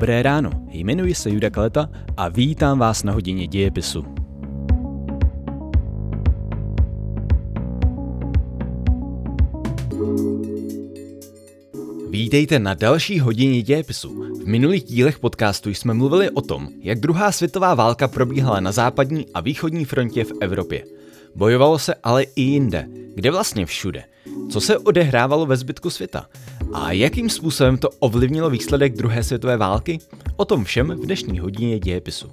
Dobré ráno, jmenuji se Juda Kaleta a vítám vás na hodině dějepisu. Vítejte na další hodině dějepisu. V minulých dílech podcastu jsme mluvili o tom, jak druhá světová válka probíhala na západní a východní frontě v Evropě. Bojovalo se ale i jinde, kde vlastně všude. Co se odehrávalo ve zbytku světa? A jakým způsobem to ovlivnilo výsledek druhé světové války? O tom všem v dnešní hodině dějepisu.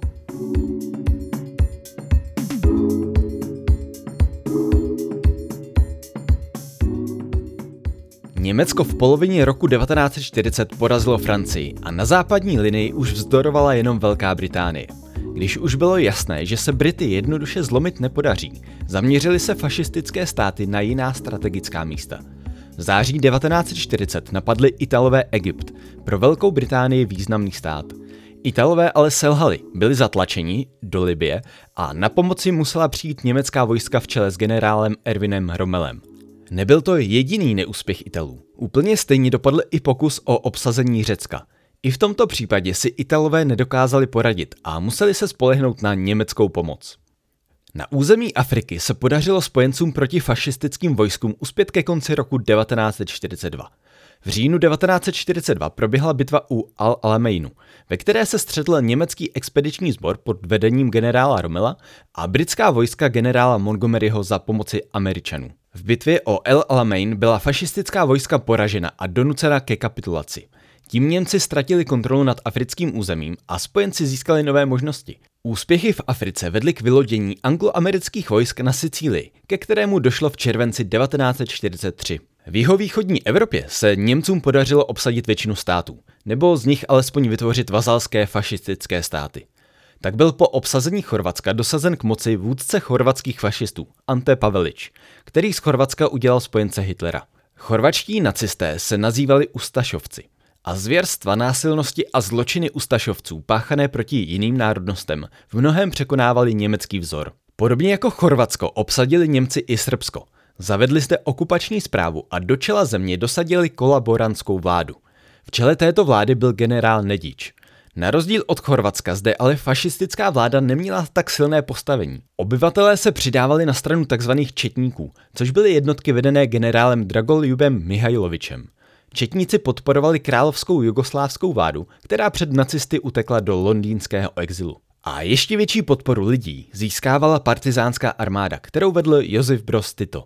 Německo v polovině roku 1940 porazilo Francii a na západní linii už vzdorovala jenom Velká Británie. Když už bylo jasné, že se Brity jednoduše zlomit nepodaří, zaměřili se fašistické státy na jiná strategická místa. V září 1940 napadli Italové Egypt, pro Velkou Británii významný stát. Italové ale selhali, byli zatlačeni do Libye a na pomoci musela přijít německá vojska v čele s generálem Erwinem Rommelem. Nebyl to jediný neúspěch Italů. Úplně stejně dopadl i pokus o obsazení Řecka. I v tomto případě si Italové nedokázali poradit a museli se spolehnout na německou pomoc. Na území Afriky se podařilo spojencům proti fašistickým vojskům uspět ke konci roku 1942. V říjnu 1942 proběhla bitva u Al-Alameinu, ve které se střetl německý expediční sbor pod vedením generála Rommela a britská vojska generála Montgomeryho za pomoci Američanů. V bitvě o El Alamein byla fašistická vojska poražena a donucena ke kapitulaci. Tím Němci ztratili kontrolu nad africkým územím a spojenci získali nové možnosti. Úspěchy v Africe vedly k vylodění angloamerických vojsk na Sicílii, ke kterému došlo v červenci 1943. V jihovýchodní Evropě se Němcům podařilo obsadit většinu států, nebo z nich alespoň vytvořit vazalské fašistické státy. Tak byl po obsazení Chorvatska dosazen k moci vůdce chorvatských fašistů Ante Pavelić, který z Chorvatska udělal spojence Hitlera. Chorvačtí nacisté se nazývali Ustašovci. A zvěrstva, násilnosti a zločiny Ustašovců páchané proti jiným národnostem v mnohém překonávali německý vzor. Podobně jako Chorvatsko obsadili Němci i Srbsko. Zavedli zde okupační správu a do čela země dosadili kolaborantskou vládu. V čele této vlády byl generál Nedić. Na rozdíl od Chorvatska zde ale fašistická vláda neměla tak silné postavení. Obyvatelé se přidávali na stranu tzv. Četníků, což byly jednotky vedené generálem Dragoljubem Mihailovičem. Četníci podporovali královskou jugoslávskou vládu, která před nacisty utekla do londýnského exilu. A ještě větší podporu lidí získávala partizánská armáda, kterou vedl Josif Broz Tito.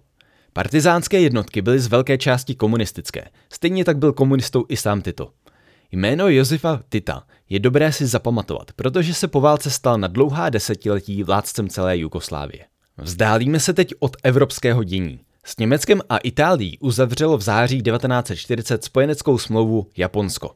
Partizánské jednotky byly z velké části komunistické, stejně tak byl komunistou i sám Tito. Jméno Josifa Tita je dobré si zapamatovat, protože se po válce stal na dlouhá desetiletí vládcem celé Jugoslávie. Vzdálíme se teď od evropského dění. S Německem a Itálií uzavřelo v září 1940 spojeneckou smlouvu Japonsko.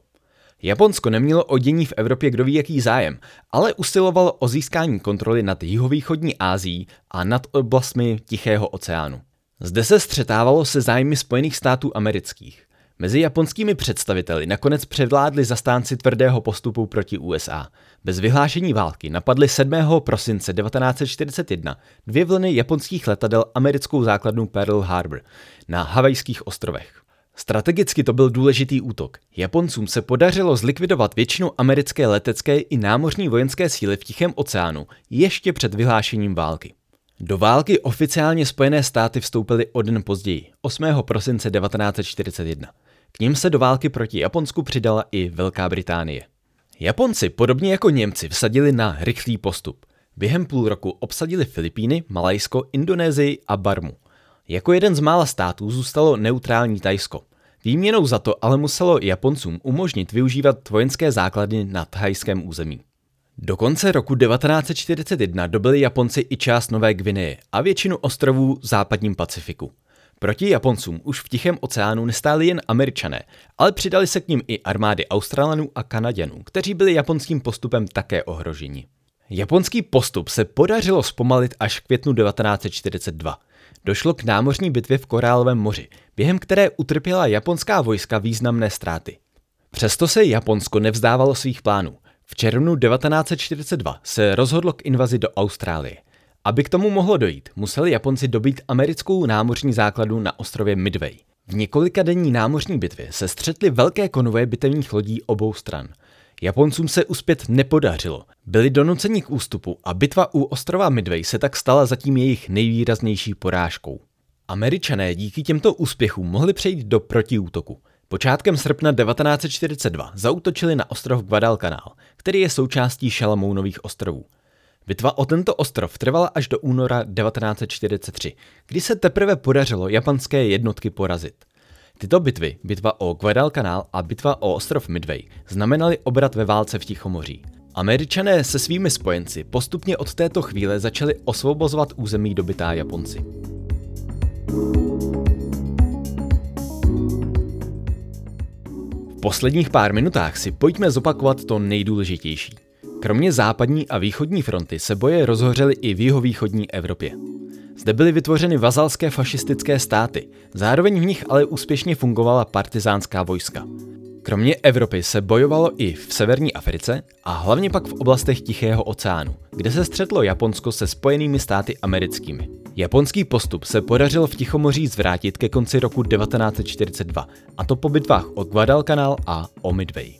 Japonsko nemělo o dění v Evropě kdo ví jaký zájem, ale usilovalo o získání kontroly nad jihovýchodní Asií a nad oblastmi Tichého oceánu. Zde se střetávalo se zájmy Spojených států amerických. Mezi japonskými představiteli nakonec převládli zastánci tvrdého postupu proti USA. Bez vyhlášení války napadly 7. prosince 1941 dvě vlny japonských letadel americkou základnu Pearl Harbor na Havajských ostrovech. Strategicky to byl důležitý útok. Japoncům se podařilo zlikvidovat většinu americké letecké i námořní vojenské síly v Tichém oceánu ještě před vyhlášením války. Do války oficiálně Spojené státy vstoupily o den později, 8. prosince 1941. K nim se do války proti Japonsku přidala i Velká Británie. Japonci, podobně jako Němci, vsadili na rychlý postup. Během půl roku obsadili Filipíny, Malajsko, Indonésii a Barmu. Jako jeden z mála států zůstalo neutrální Thajsko. Výměnou za to ale muselo Japoncům umožnit využívat vojenské základny na thajském území. Do konce roku 1941 dobyli Japonci i část Nové Gvineje a většinu ostrovů v západním Pacifiku. Proti Japoncům už v Tichém oceánu nestáli jen Američané, ale přidali se k nim i armády Australanů a Kanaďanů, kteří byli japonským postupem také ohroženi. Japonský postup se podařilo zpomalit až v květnu 1942. Došlo k námořní bitvě v Korálovém moři, během které utrpěla japonská vojska významné ztráty. Přesto se Japonsko nevzdávalo svých plánů. V červnu 1942 se rozhodlo k invazi do Austrálie. Aby k tomu mohlo dojít, museli Japonci dobít americkou námořní základnu na ostrově Midway. V několikadenní námořní bitvě se střetly velké konvoje bitevních lodí obou stran. Japoncům se uspět nepodařilo. Byli donuceni k ústupu a bitva u ostrova Midway se tak stala zatím jejich nejvýraznější porážkou. Američané díky těmto úspěchům mohli přejít do protiútoku. Počátkem srpna 1942 zaútočili na ostrov Guadalcanal, který je součástí Šalamounových ostrovů. Bitva o tento ostrov trvala až do února 1943, kdy se teprve podařilo japonské jednotky porazit. Tyto bitvy, bitva o Guadalcanal a bitva o ostrov Midway, znamenaly obrat ve válce v Tichomoří. Američané se svými spojenci postupně od této chvíle začali osvobozovat území dobytá Japonci. V posledních pár minutách si pojďme zopakovat to nejdůležitější. Kromě západní a východní fronty se boje rozhořely i v jihovýchodní Evropě. Zde byly vytvořeny vazalské fašistické státy, zároveň v nich ale úspěšně fungovala partizánská vojska. Kromě Evropy se bojovalo i v severní Africe a hlavně pak v oblastech Tichého oceánu, kde se střetlo Japonsko se Spojenými státy americkými. Japonský postup se podařil v Tichomoří zvrátit ke konci roku 1942, a to po bitvách o Guadalcanal a o Midway.